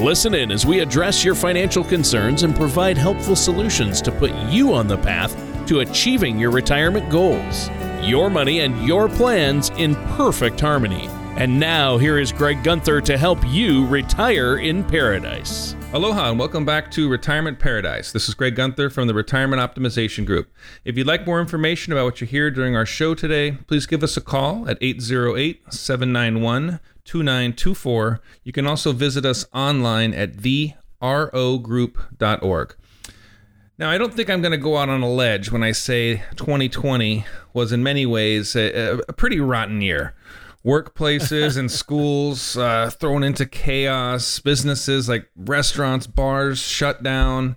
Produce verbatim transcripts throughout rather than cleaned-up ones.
Listen in as we address your financial concerns and provide helpful solutions to put you on the path to achieving your retirement goals. Your money and your plans in perfect harmony. And now, here is Greg Gunther to help you retire in paradise. Aloha and welcome back to Retirement Paradise. This is Greg Gunther from the Retirement Optimization Group. If you'd like more information about what you hear during our show today, please give us a call at eight zero eight, seven nine one, two nine two four. You can also visit us online at the r o group dot org. Now, I don't think I'm going to go out on a ledge when I say twenty twenty was in many ways a, a pretty rotten year. Workplaces and schools uh, thrown into chaos, businesses like restaurants, bars shut down,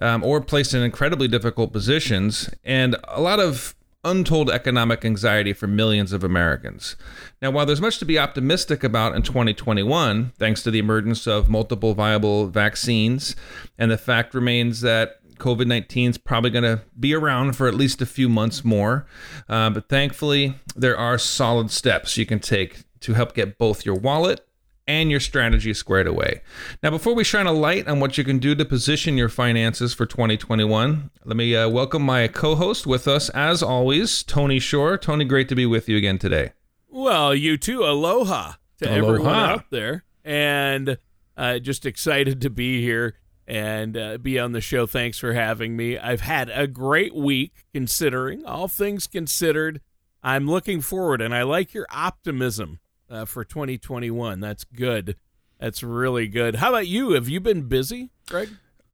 um, or placed in incredibly difficult positions, and a lot of untold economic anxiety for millions of Americans. Now, while there's much to be optimistic about in twenty twenty-one, thanks to the emergence of multiple viable vaccines, and the fact remains that covid nineteen is probably going to be around for at least a few months more. Uh, but thankfully, there are solid steps you can take to help get both your wallet and your strategy squared away. Now, before we shine a light on what you can do to position your finances for twenty twenty-one, let me uh, welcome my co-host with us, as always, Tony Shore. Tony, great to be with you again today. Well, you too. Aloha to Aloha. Everyone out there. And uh, just excited to be here and uh, be on the show. Thanks for having me. I've had a great week considering, all things considered. I'm looking forward, and I like your optimism uh, for twenty twenty-one. That's good. That's really good. How about you? Have you been busy, Greg?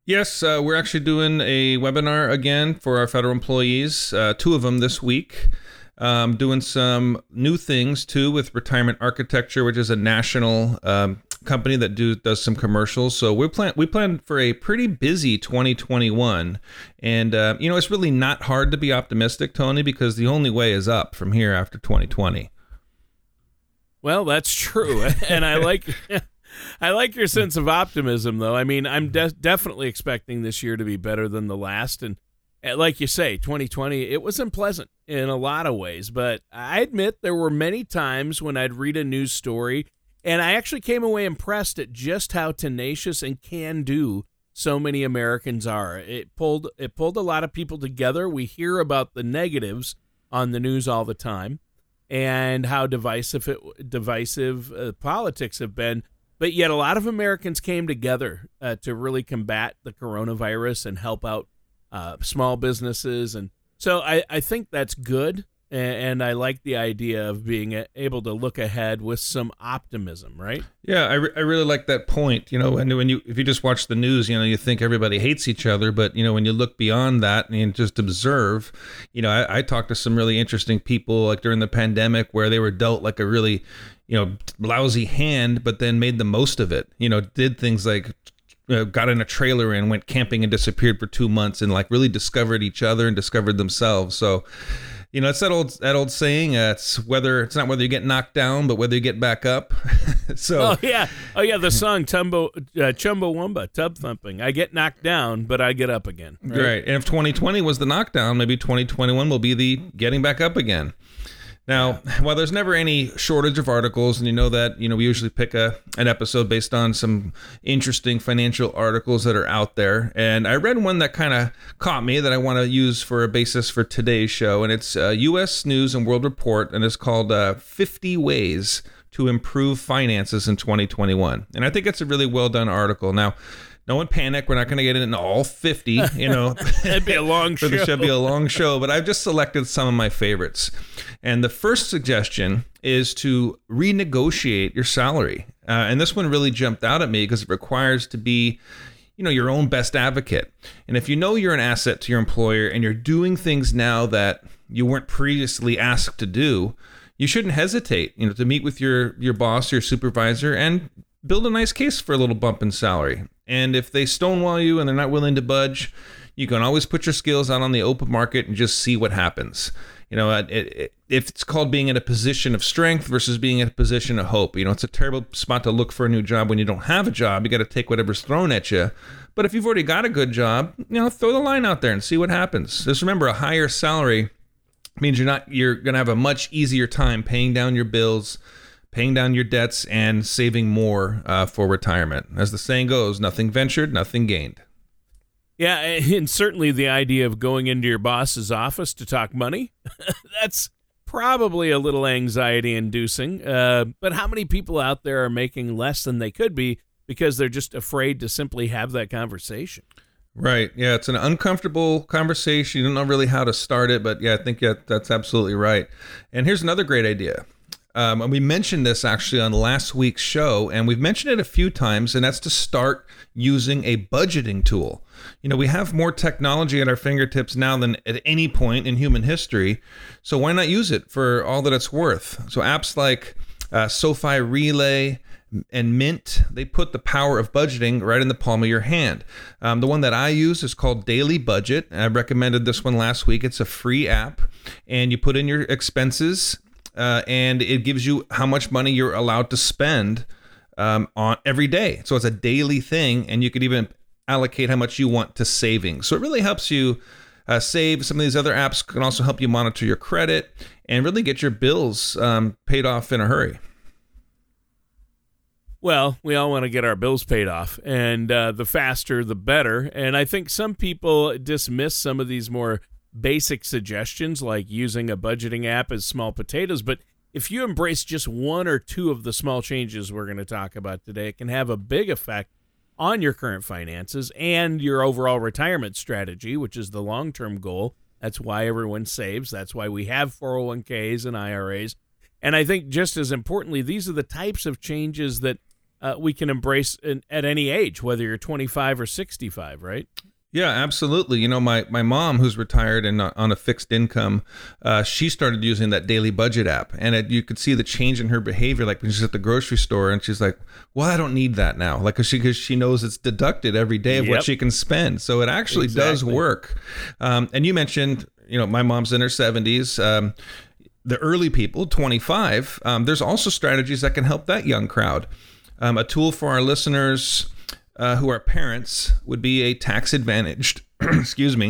Yes, uh, we're actually doing a webinar again for our federal employees, uh, two of them this week. Um, doing some new things, too, with Retirement Architecture, which is a national um, company that do does some commercials. So we plan we plan for a pretty busy twenty twenty-one. And, uh, you know, it's really not hard to be optimistic, Tony, because the only way is up from here after twenty twenty. Well, that's true. And I like I like your sense of optimism, though. I mean, I'm de- definitely expecting this year to be better than the last. And like you say, twenty twenty, it was unpleasant in a lot of ways, but I admit there were many times when I'd read a news story and I actually came away impressed at just how tenacious and can do so many Americans are. It pulled it pulled a lot of people together. We hear about the negatives on the news all the time and how divisive it, divisive uh, politics have been, but yet a lot of Americans came together uh, to really combat the coronavirus and help out uh, small businesses and So I, I think that's good, and I like the idea of being able to look ahead with some optimism, right? Yeah, I, re- I really like that point. You know, and when you if you just watch the news, you know, you think everybody hates each other, but you know, when you look beyond that and you just observe, you know, I, I talked to some really interesting people like during the pandemic where they were dealt like a really, you know, lousy hand, but then made the most of it. You know, did things like got in a trailer and went camping and disappeared for two months and like really discovered each other and discovered themselves. So, you know, it's that old, that old saying, uh, it's whether it's not whether you get knocked down, but whether you get back up. so, oh yeah. Oh yeah. The song Tumbo, uh, Chumbawamba, tub thumping. I get knocked down, but I get up again. Right? right. And if twenty twenty was the knockdown, maybe twenty twenty-one will be the getting back up again. Now, while there's never any shortage of articles, and you know that, you know, we usually pick a an episode based on some interesting financial articles that are out there. And I read one that kind of caught me that I want to use for a basis for today's show. And it's uh, U S News and World Report, and it's called uh, fifty Ways to Improve Finances in twenty twenty-one. And I think it's a really well done article. Now, no one panic. We're not going to get into all fifty, you know. That'd be a long show. It should be a long show, but I've just selected some of my favorites. And the first suggestion is to renegotiate your salary. Uh, and this one really jumped out at me because it requires to be, you know, your own best advocate. And if you know you're an asset to your employer and you're doing things now that you weren't previously asked to do, you shouldn't hesitate, you know, to meet with your, your boss, your supervisor, and build a nice case for a little bump in salary. And if they stonewall you and they're not willing to budge, You can always put your skills out on the open market and just see what happens. You know, it, it, if it's called being in a position of strength versus being in a position of hope, you know, it's a terrible spot to look for a new job when you don't have a job. You got to take whatever's thrown at you. But if you've already got a good job, you know, throw the line out there and see what happens. Just remember, a higher salary means you're not, you're going to have a much easier time paying down your bills, paying down your debts, and saving more uh, for retirement. As the saying goes, nothing ventured, nothing gained. Yeah, and certainly the idea of going into your boss's office to talk money, that's probably a little anxiety-inducing. Uh, but how many people out there are making less than they could be because they're just afraid to simply have that conversation? Right. Yeah, it's an uncomfortable conversation. You don't know really how to start it, but yeah, I think yeah, that's absolutely right. And here's another great idea. Um, and we mentioned this actually on last week's show, and we've mentioned it a few times, and that's to start using a budgeting tool. You know, we have more technology at our fingertips now than at any point in human history, so why not use it for all that it's worth? So apps like uh, SoFi Relay and Mint, they put the power of budgeting right in the palm of your hand. Um, the one that I use is called Daily Budget. I recommended this one last week. It's a free app, and you put in your expenses, Uh, and it gives you how much money you're allowed to spend um, on every day. So it's a daily thing, and you could even allocate how much you want to saving. So it really helps you uh, save. Some of these other apps can also help you monitor your credit and really get your bills um, paid off in a hurry. Well, we all want to get our bills paid off, and uh, the faster, the better. And I think some people dismiss some of these more basic suggestions like using a budgeting app as small potatoes, but if you embrace just one or two of the small changes we're going to talk about today, it can have a big effect on your current finances and your overall retirement strategy, which is the long-term goal. That's why everyone saves. That's why we have four oh one k's and I R As. And I think just as importantly, these are the types of changes that uh, we can embrace in, at any age, whether you're twenty-five or sixty-five, right? Yeah, absolutely. You know, my, my mom, who's retired and on a fixed income, uh, she started using that Daily Budget app. And it, you could see the change in her behavior, like when she's at the grocery store and she's like, well, I don't need that now. Like, because she, cause she knows it's deducted every day of yep. what she can spend. So it actually exactly. does work. Um, and you mentioned, you know, my mom's in her seventies. Um, the early people, twenty-five, um, there's also strategies that can help that young crowd. Um, a tool for our listeners Uh, who are parents would be a tax advantaged, excuse me,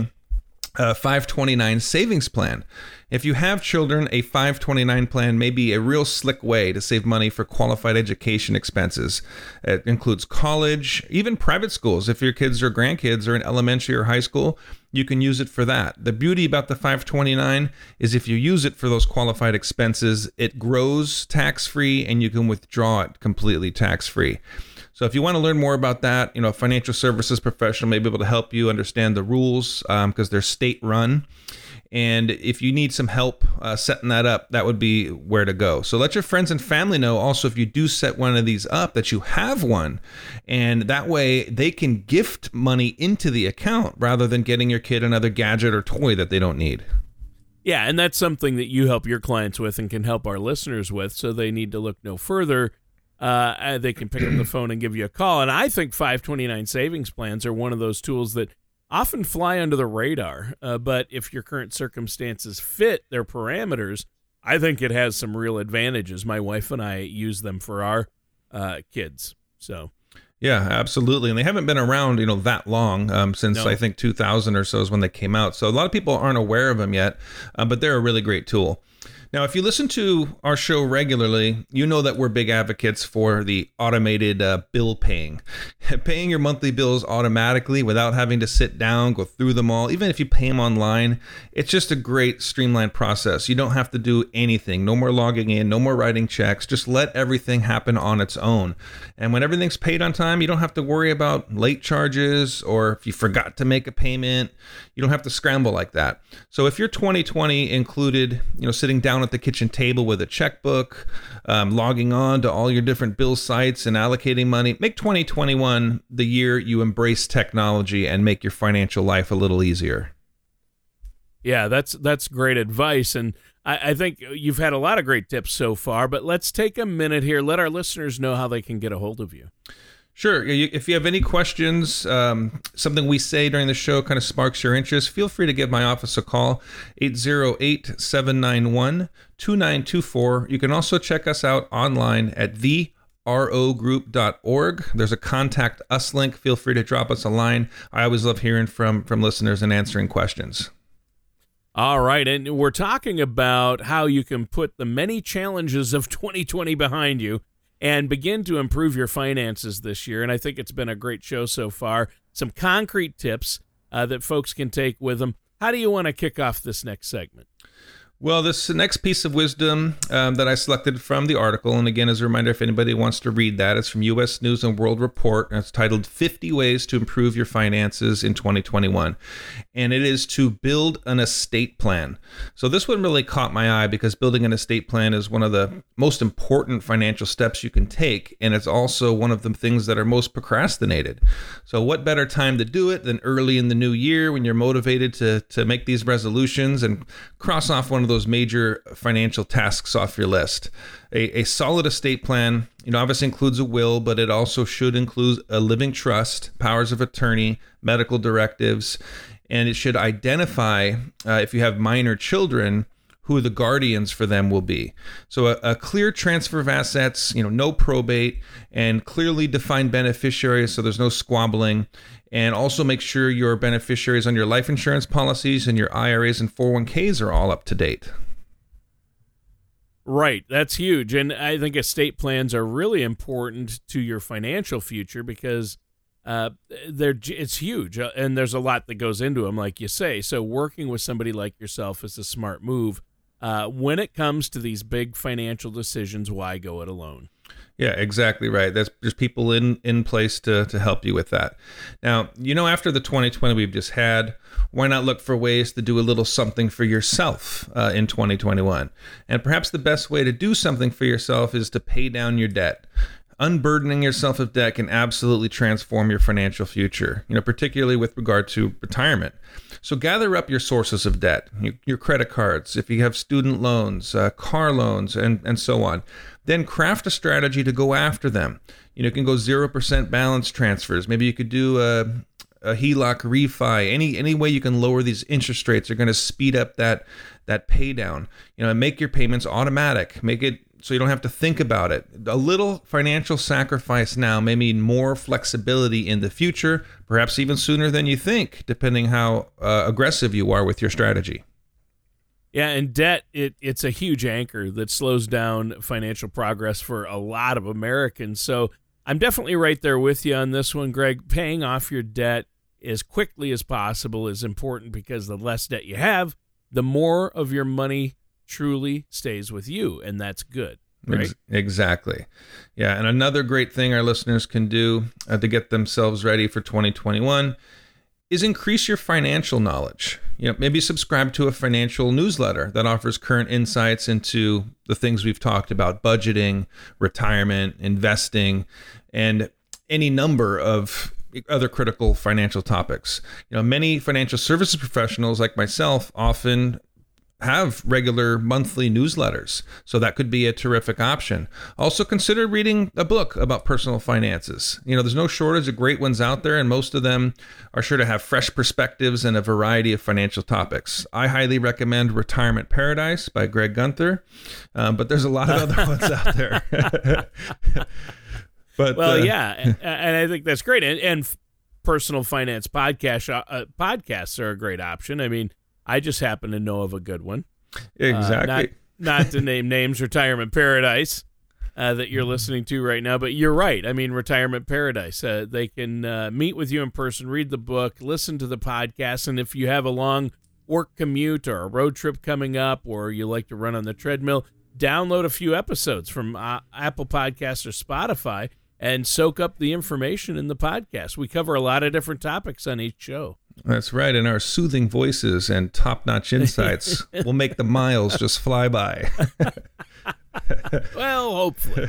uh, five twenty-nine savings plan. If you have children, a five twenty-nine plan may be a real slick way to save money for qualified education expenses. It includes college, even private schools. If your kids or grandkids are in elementary or high school, you can use it for that. The beauty about the five twenty-nine is if you use it for those qualified expenses, it grows tax-free and you can withdraw it completely tax-free. So if you want to learn more about that, you know, a financial services professional may be able to help you understand the rules um, because they're state run. And if you need some help uh, setting that up, that would be where to go. So let your friends and family know also if you do set one of these up that you have one. And that way they can gift money into the account rather than getting your kid another gadget or toy that they don't need. Yeah, and that's something that you help your clients with and can help our listeners with. So they need to look no further. Uh, they can pick up the phone and give you a call. And I think five twenty-nine savings plans are one of those tools that often fly under the radar. Uh, but if your current circumstances fit their parameters, I think it has some real advantages. My wife and I use them for our uh, kids. So, yeah, absolutely. And they haven't been around, you know, that long um, since no. I think two thousand or so is when they came out. So a lot of people aren't aware of them yet, uh, but they're a really great tool. Now, if you listen to our show regularly, you know that we're big advocates for the automated uh, bill paying. Paying your monthly bills automatically without having to sit down, go through them all, even if you pay them online, it's just a great streamlined process. You don't have to do anything. No more logging in, no more writing checks. Just let everything happen on its own. And when everything's paid on time, you don't have to worry about late charges or if you forgot to make a payment. You don't have to scramble like that. So if your twenty twenty included, you know, sitting down at the kitchen table with a checkbook, um, logging on to all your different bill sites and allocating money, make twenty twenty-one the year you embrace technology and make your financial life a little easier. Yeah, that's that's great advice. And I, I think you've had a lot of great tips so far, but let's take a minute here. Let our listeners know how they can get a hold of you. Sure. If you have any questions, um, something we say during the show kind of sparks your interest, feel free to give my office a call, eight zero eight, seven nine one, two nine two four. You can also check us out online at the r o group dot org. There's a contact us link. Feel free to drop us a line. I always love hearing from, from listeners and answering questions. All right, and we're talking about how you can put the many challenges of twenty twenty behind you and begin to improve your finances this year. And I think it's been a great show so far. Some concrete tips uh, that folks can take with them. How do you want to kick off this next segment? Well, this next piece of wisdom um, that I selected from the article, and again, as a reminder, if anybody wants to read that, it's from U S News and World Report, and it's titled fifty Ways to Improve Your Finances in twenty twenty-one. And it is to build an estate plan. So this one really caught my eye because building an estate plan is one of the most important financial steps you can take, and it's also one of the things that are most procrastinated. So what better time to do it than early in the new year when you're motivated to, to make these resolutions and cross off one of those major financial tasks off your list. A, a solid estate plan, you know, obviously includes a will, but it also should include a living trust, powers of attorney, medical directives, and it should identify, uh, if you have minor children, who the guardians for them will be. So a, a clear transfer of assets, you know, no probate, and clearly defined beneficiaries so there's no squabbling. And also make sure your beneficiaries on your life insurance policies and your I R As and four oh one k's are all up to date. Right. That's huge. And I think estate plans are really important to your financial future because uh, they're it's huge. And there's a lot that goes into them, like you say. So working with somebody like yourself is a smart move. Uh, when it comes to these big financial decisions, why go it alone? Yeah, exactly right. That's, there's people in, in place to, to help you with that. Now, you know, after the twenty twenty we've just had, why not look for ways to do a little something for yourself uh, in twenty twenty-one? And perhaps the best way to do something for yourself is to pay down your debt. Unburdening yourself of debt can absolutely transform your financial future, you know, particularly with regard to retirement. So gather up your sources of debt, your credit cards, if you have student loans, uh, car loans, and, and so on. Then craft a strategy to go after them. You know, you can go zero percent balance transfers. Maybe you could do a, a HELOC refi. Any any way you can lower these interest rates are going to speed up that that pay down. You know, and make your payments automatic. Make it so you don't have to think about it. A little financial sacrifice now may mean more flexibility in the future, perhaps even sooner than you think, depending how uh, aggressive you are with your strategy. Yeah, and debt, it, it's a huge anchor that slows down financial progress for a lot of Americans. So I'm definitely right there with you on this one, Greg. Paying off your debt as quickly as possible is important because the less debt you have, the more of your money truly stays with you, and that's good, right? Exactly. Yeah, and another great thing our listeners can do uh, to get themselves ready for twenty twenty-one is increase your financial knowledge. You know, maybe subscribe to a financial newsletter that offers current insights into the things we've talked about: budgeting, retirement, investing, and any number of other critical financial topics. You know, many financial services professionals like myself often have regular monthly newsletters, so that could be a terrific option. Also, consider reading a book about personal finances. You know, there's no shortage of great ones out there, and most of them are sure to have fresh perspectives and a variety of financial topics. I highly recommend Retirement Paradise by Greg Gunther, um, but there's a lot of other ones out there. But well, uh, yeah, and I think that's great. And, and personal finance podcast uh, podcasts are a great option. I mean, I just happen to know of a good one. Exactly. Uh, not, not to name names, Retirement Paradise uh, that you're listening to right now, but you're right. I mean, Retirement Paradise. Uh, they can uh, meet with you in person, read the book, listen to the podcast, and if you have a long work commute or a road trip coming up or you like to run on the treadmill, download a few episodes from uh, Apple Podcasts or Spotify and soak up the information in the podcast. We cover a lot of different topics on each show. That's right. And our soothing voices and top-notch insights will make the miles just fly by. Well, hopefully.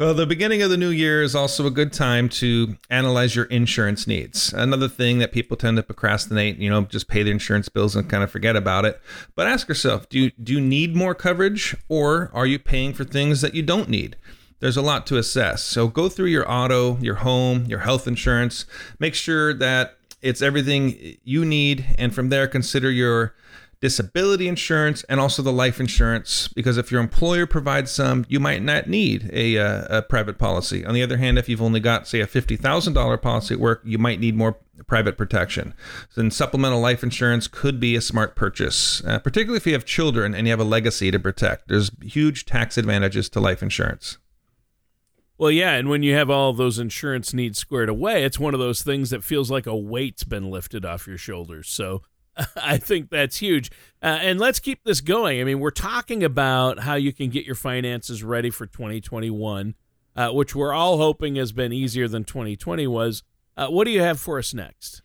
Well, the beginning of the new year is also a good time to analyze your insurance needs. Another thing that people tend to procrastinate, you know, just pay their insurance bills and kind of forget about it. But ask yourself, do you, do you need more coverage, or are you paying for things that you don't need? There's a lot to assess. So go through your auto, your home, your health insurance. Make sure that it's everything you need. And from there, consider your disability insurance and also the life insurance, because if your employer provides some, you might not need a, uh, a private policy. On the other hand, if you've only got, say, a fifty thousand dollars policy at work, you might need more private protection. So then supplemental life insurance could be a smart purchase, uh, particularly if you have children and you have a legacy to protect. There's huge tax advantages to life insurance. Well, yeah, and when you have all those insurance needs squared away, it's one of those things that feels like a weight's been lifted off your shoulders. So I think that's huge. Uh, and let's keep this going. I mean, we're talking about how you can get your finances ready for twenty twenty-one, uh, which we're all hoping has been easier than twenty twenty was. Uh, what do you have for us next?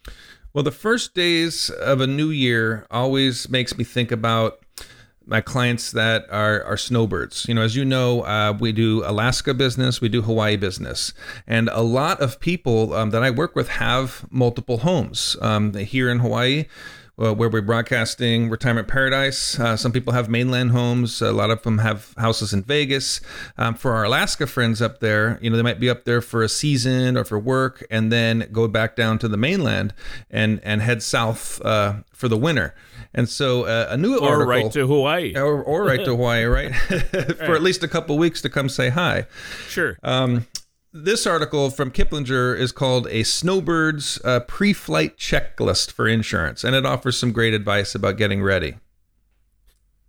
Well, the first days of a new year always makes me think about my clients that are, are snowbirds. You know, as you know, uh, we do Alaska business, we do Hawaii business. And a lot of people um, that I work with have multiple homes um, here in Hawaii, where we're broadcasting Retirement Paradise. Uh, some people have mainland homes. A lot of them have houses in Vegas. Um, for our Alaska friends up there, you know, they might be up there for a season or for work and then go back down to the mainland and, and head south uh, for the winter. And so uh, a new article. Or right to Hawaii. Or, or right to Hawaii, right? For at least a couple of weeks to come say hi. Sure. Um, This article from Kiplinger is called A Snowbird's uh, Pre-Flight Checklist for Insurance, and it offers some great advice about getting ready.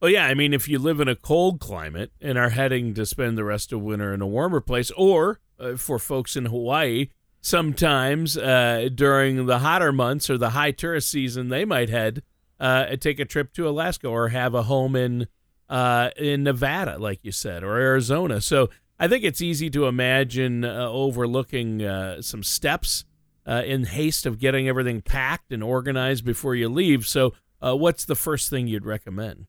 Well, yeah, I mean, if you live in a cold climate and are heading to spend the rest of winter in a warmer place, or uh, for folks in Hawaii, sometimes uh, during the hotter months or the high tourist season, they might head uh, take a trip to Alaska or have a home in uh, in Nevada, like you said, or Arizona. So I think it's easy to imagine uh, overlooking uh, some steps uh, in haste of getting everything packed and organized before you leave. So uh, what's the first thing you'd recommend?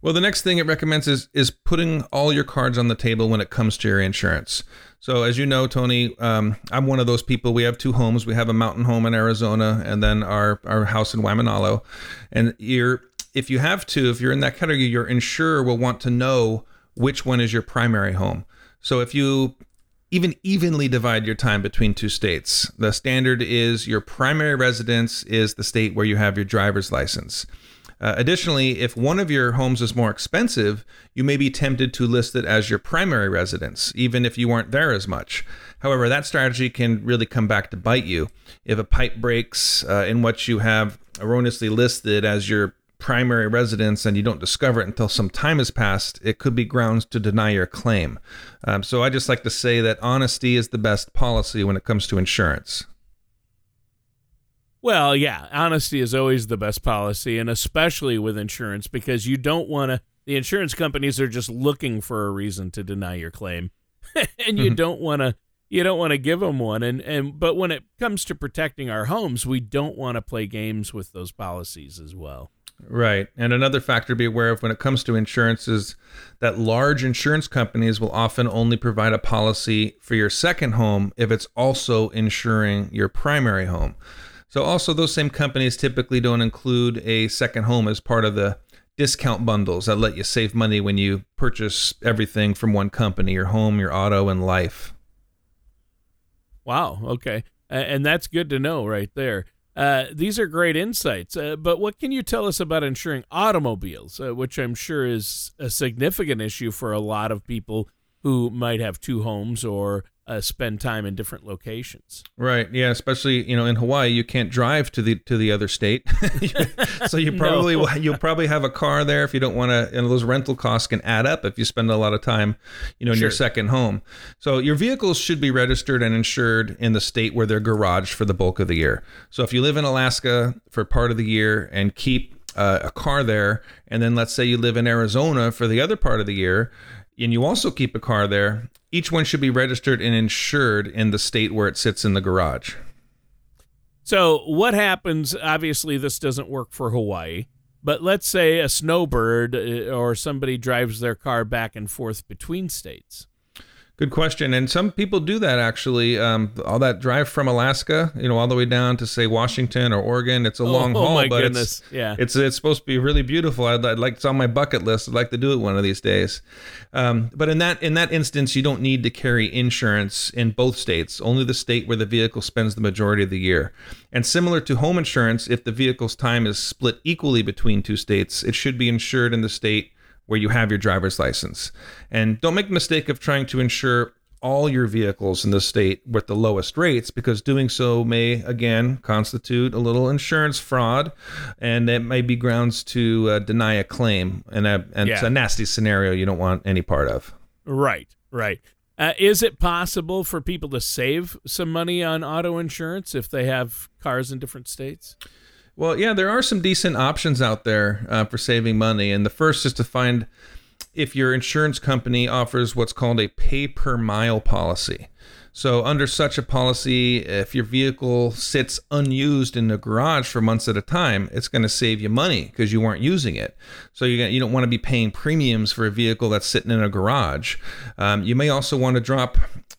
Well, the next thing it recommends is is putting all your cards on the table when it comes to your insurance. So as you know, Tony, um, I'm one of those people. We have two homes. We have a mountain home in Arizona and then our, our house in Waimanalo. And you're, if you have to, if you're in that category, your insurer will want to know which one is your primary home. So if you even evenly divide your time between two states, the standard is your primary residence is the state where you have your driver's license. Uh, additionally, if one of your homes is more expensive, you may be tempted to list it as your primary residence, even if you aren't there as much. However, that strategy can really come back to bite you. If a pipe breaks uh, in what you have erroneously listed as your primary residence and you don't discover it until some time has passed, it could be grounds to deny your claim. Um, so I just like to say that honesty is the best policy when it comes to insurance. Well, yeah, honesty is always the best policy, and especially with insurance, because you don't want to, the insurance companies are just looking for a reason to deny your claim and you mm-hmm. don't want to, you don't want to give them one. And, and, but when it comes to protecting our homes, we don't want to play games with those policies as well. Right. And another factor to be aware of when it comes to insurance is that large insurance companies will often only provide a policy for your second home if it's also insuring your primary home. So also those same companies typically don't include a second home as part of the discount bundles that let you save money when you purchase everything from one company, your home, your auto, and life. Wow. Okay. And that's good to know right there. Uh, these are great insights, uh, but what can you tell us about insuring automobiles, uh, which I'm sure is a significant issue for a lot of people who might have two homes or uh, spend time in different locations? Right. Yeah. Especially, you know, in Hawaii, you can't drive to the to the other state. So you probably no. will, you'll probably have a car there if you don't want to. And those rental costs can add up if you spend a lot of time, you know, in sure. your second home. So your vehicles should be registered and insured in the state where they're garaged for the bulk of the year. So if you live in Alaska for part of the year and keep uh, a car there, and then let's say you live in Arizona for the other part of the year, and you also keep a car there, each one should be registered and insured in the state where it sits in the garage. So what happens, obviously this doesn't work for Hawaii, but let's say a snowbird or somebody drives their car back and forth between states. Good question. And some people do that, actually. Um, all that drive from Alaska, you know, all the way down to, say, Washington or Oregon. It's a oh, long oh haul, but it's, yeah. it's it's supposed to be really beautiful. I'd, I'd like, it's on my bucket list. I'd like to do it one of these days. Um, but in that in that instance, you don't need to carry insurance in both states, only the state where the vehicle spends the majority of the year. And similar to home insurance, if the vehicle's time is split equally between two states, it should be insured in the state where you have your driver's license. And don't make the mistake of trying to insure all your vehicles in the state with the lowest rates, because doing so may, again, constitute a little insurance fraud, and it may be grounds to uh, deny a claim. And, a, and yeah. it's a nasty scenario you don't want any part of. Right, right. Uh, is it possible for people to save some money on auto insurance if they have cars in different states? Well, yeah, there are some decent options out there uh, for saving money. And the first is to find if your insurance company offers what's called a pay-per-mile policy. So under such a policy, if your vehicle sits unused in the garage for months at a time, it's going to save you money because you weren't using it. So you you don't want to be paying premiums for a vehicle that's sitting in a garage. Um, you may also want to drop...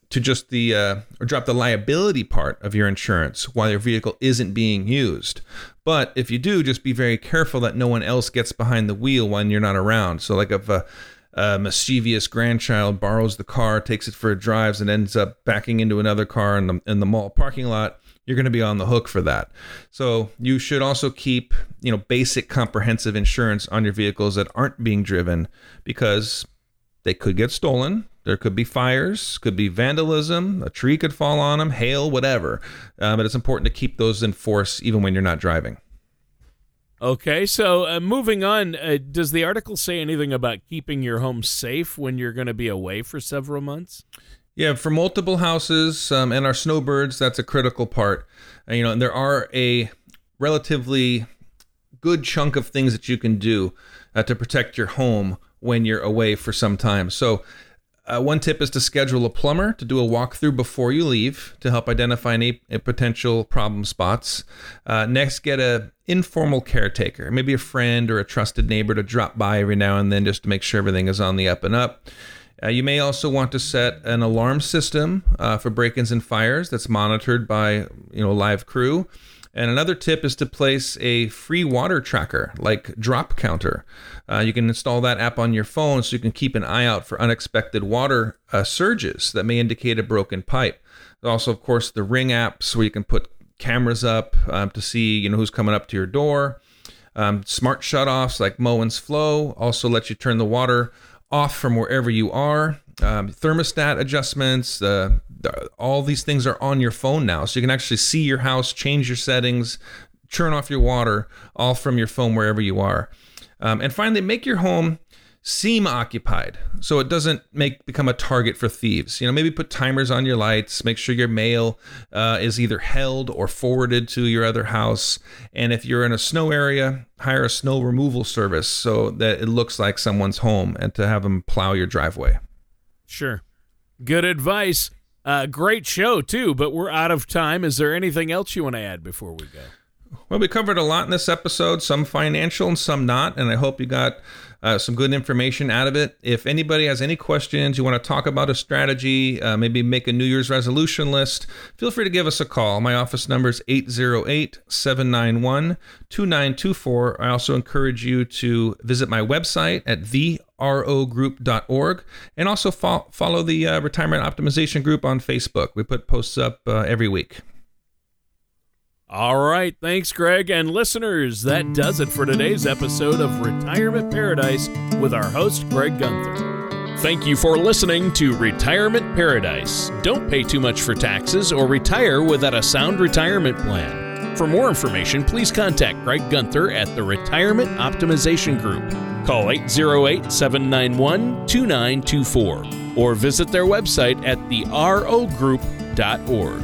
to just the uh, or drop the liability part of your insurance while your vehicle isn't being used. But if you do, just be very careful that no one else gets behind the wheel when you're not around. So like if a, a mischievous grandchild borrows the car, takes it for a drive, and ends up backing into another car in the in the mall parking lot, you're going to be on the hook for that. So you should also keep, you know, basic comprehensive insurance on your vehicles that aren't being driven, because they could get stolen. There could be fires, could be vandalism, a tree could fall on them, hail, whatever. Uh, but it's important to keep those in force even when you're not driving. Okay, so uh, moving on, uh, does the article say anything about keeping your home safe when you're going to be away for several months? Yeah, for multiple houses um, and our snowbirds, that's a critical part. And, you know, and there are a relatively good chunk of things that you can do uh, to protect your home when you're away for some time. So Uh, one tip is to schedule a plumber to do a walkthrough before you leave to help identify any potential problem spots. Uh, next, get a informal caretaker, maybe a friend or a trusted neighbor, to drop by every now and then just to make sure everything is on the up and up. Uh, you may also want to set an alarm system uh, for break-ins and fires that's monitored by, you know, live crew. And another tip is to place a free water tracker like Drop Counter. Uh, you can install that app on your phone so you can keep an eye out for unexpected water uh, surges that may indicate a broken pipe. Also, of course, the Ring apps where you can put cameras up um, to see, you know, who's coming up to your door. Um, smart shutoffs like Moen's Flow also let you turn the water off from wherever you are. Um, thermostat adjustments, uh, all these things are on your phone now. So you can actually see your house, change your settings, turn off your water, all from your phone wherever you are. Um, and finally, make your home seem occupied so it doesn't make become a target for thieves. You know, maybe put timers on your lights, make sure your mail uh, is either held or forwarded to your other house. And if you're in a snow area, hire a snow removal service so that it looks like someone's home, and to have them plow your driveway. Sure. Good advice. Uh, great show, too, but we're out of time. Is there anything else you want to add before we go? Well, we covered a lot in this episode, some financial and some not, and I hope you got uh, some good information out of it. If anybody has any questions, you want to talk about a strategy, uh, maybe make a New Year's resolution list, feel free to give us a call. My office number is eight zero eight, seven nine one, two nine two four. I also encourage you to visit my website at the R O group dot org, and also fo- follow the uh, Retirement Optimization Group on Facebook. We put posts up uh, every week. All right. Thanks, Greg. And listeners, that does it for today's episode of Retirement Paradise with our host, Greg Gunther. Thank you for listening to Retirement Paradise. Don't pay too much for taxes or retire without a sound retirement plan. For more information, please contact Greg Gunther at the Retirement Optimization Group. Call eight zero eight, seven nine one, two nine two four or visit their website at the R O group dot org.